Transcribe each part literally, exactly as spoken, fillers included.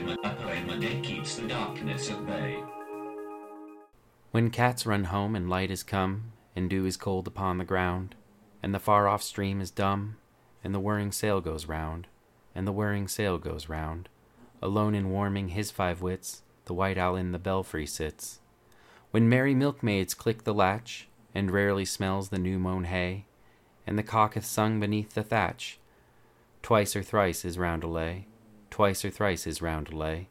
poem, A Poem a Day Keeps the Darkness at Bay. When cats run home and light is come, and dew is cold upon the ground, and the far-off stream is dumb, and the whirring sail goes round, and the whirring sail goes round, alone in warming his five wits, the white owl in the belfry sits. When merry milkmaids click the latch, and rarely smells the new-mown hay, and the cock hath sung beneath the thatch, twice or thrice his roundelay, twice or thrice his roundelay,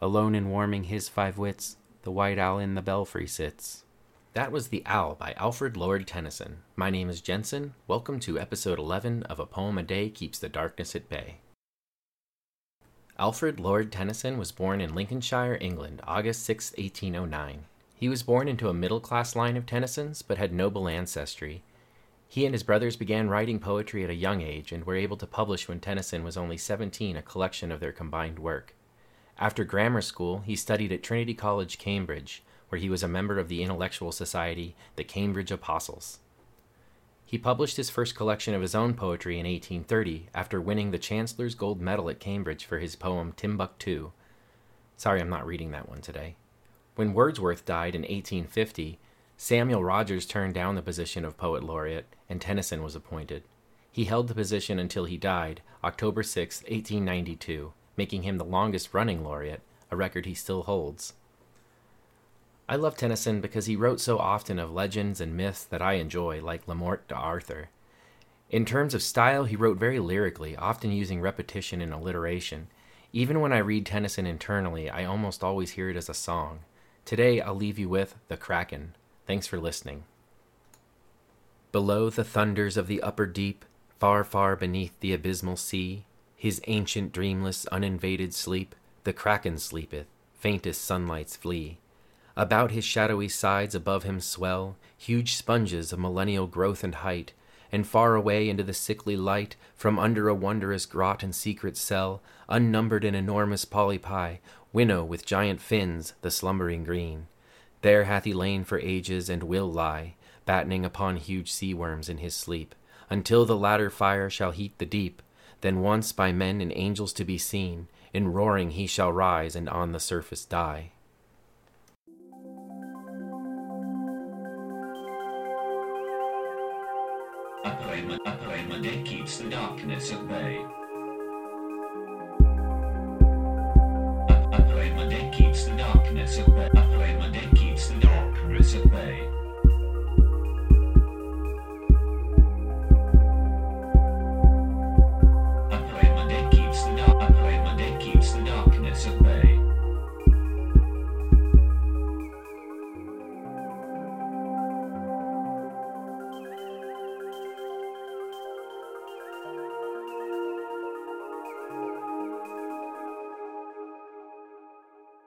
alone in warming his five wits, the white owl in the belfry sits. That was The Owl by Alfred Lord Tennyson. My name is Jensen. Welcome to episode eleven of A Poem a Day Keeps the Darkness at Bay. Alfred Lord Tennyson was born in Lincolnshire, England, August sixth, eighteen oh nine. He was born into a middle-class line of Tennysons, but had noble ancestry. He and his brothers began writing poetry at a young age and were able to publish when Tennyson was only seventeen a collection of their combined work. After grammar school, he studied at Trinity College, Cambridge, where he was a member of the intellectual society, the Cambridge Apostles. He published his first collection of his own poetry in eighteen thirty after winning the Chancellor's Gold Medal at Cambridge for his poem Timbuktu. Sorry, I'm not reading that one today. When Wordsworth died in eighteen fifty, Samuel Rogers turned down the position of poet laureate, and Tennyson was appointed. He held the position until he died, October sixth, eighteen ninety-two, making him the longest-running laureate, a record he still holds. I love Tennyson because he wrote so often of legends and myths that I enjoy, like Le Morte d'Arthur. In terms of style, he wrote very lyrically, often using repetition and alliteration. Even when I read Tennyson internally, I almost always hear it as a song. Today, I'll leave you with The Kraken. Thanks for listening. Below the thunders of the upper deep, far, far beneath the abysmal sea, his ancient, dreamless, uninvaded sleep, the Kraken sleepeth, faint as sunlight's flea. About his shadowy sides above him swell huge sponges of millennial growth and height, and far away into the sickly light, from under a wondrous grot and secret cell, unnumbered and enormous polypi winnow with giant fins the slumbering green. There hath he lain for ages, and will lie, battening upon huge sea-worms in his sleep, until the latter fire shall heat the deep. Then once by men and angels to be seen, in roaring he shall rise, and on the surface die. A poem a day keeps the darkness at bay.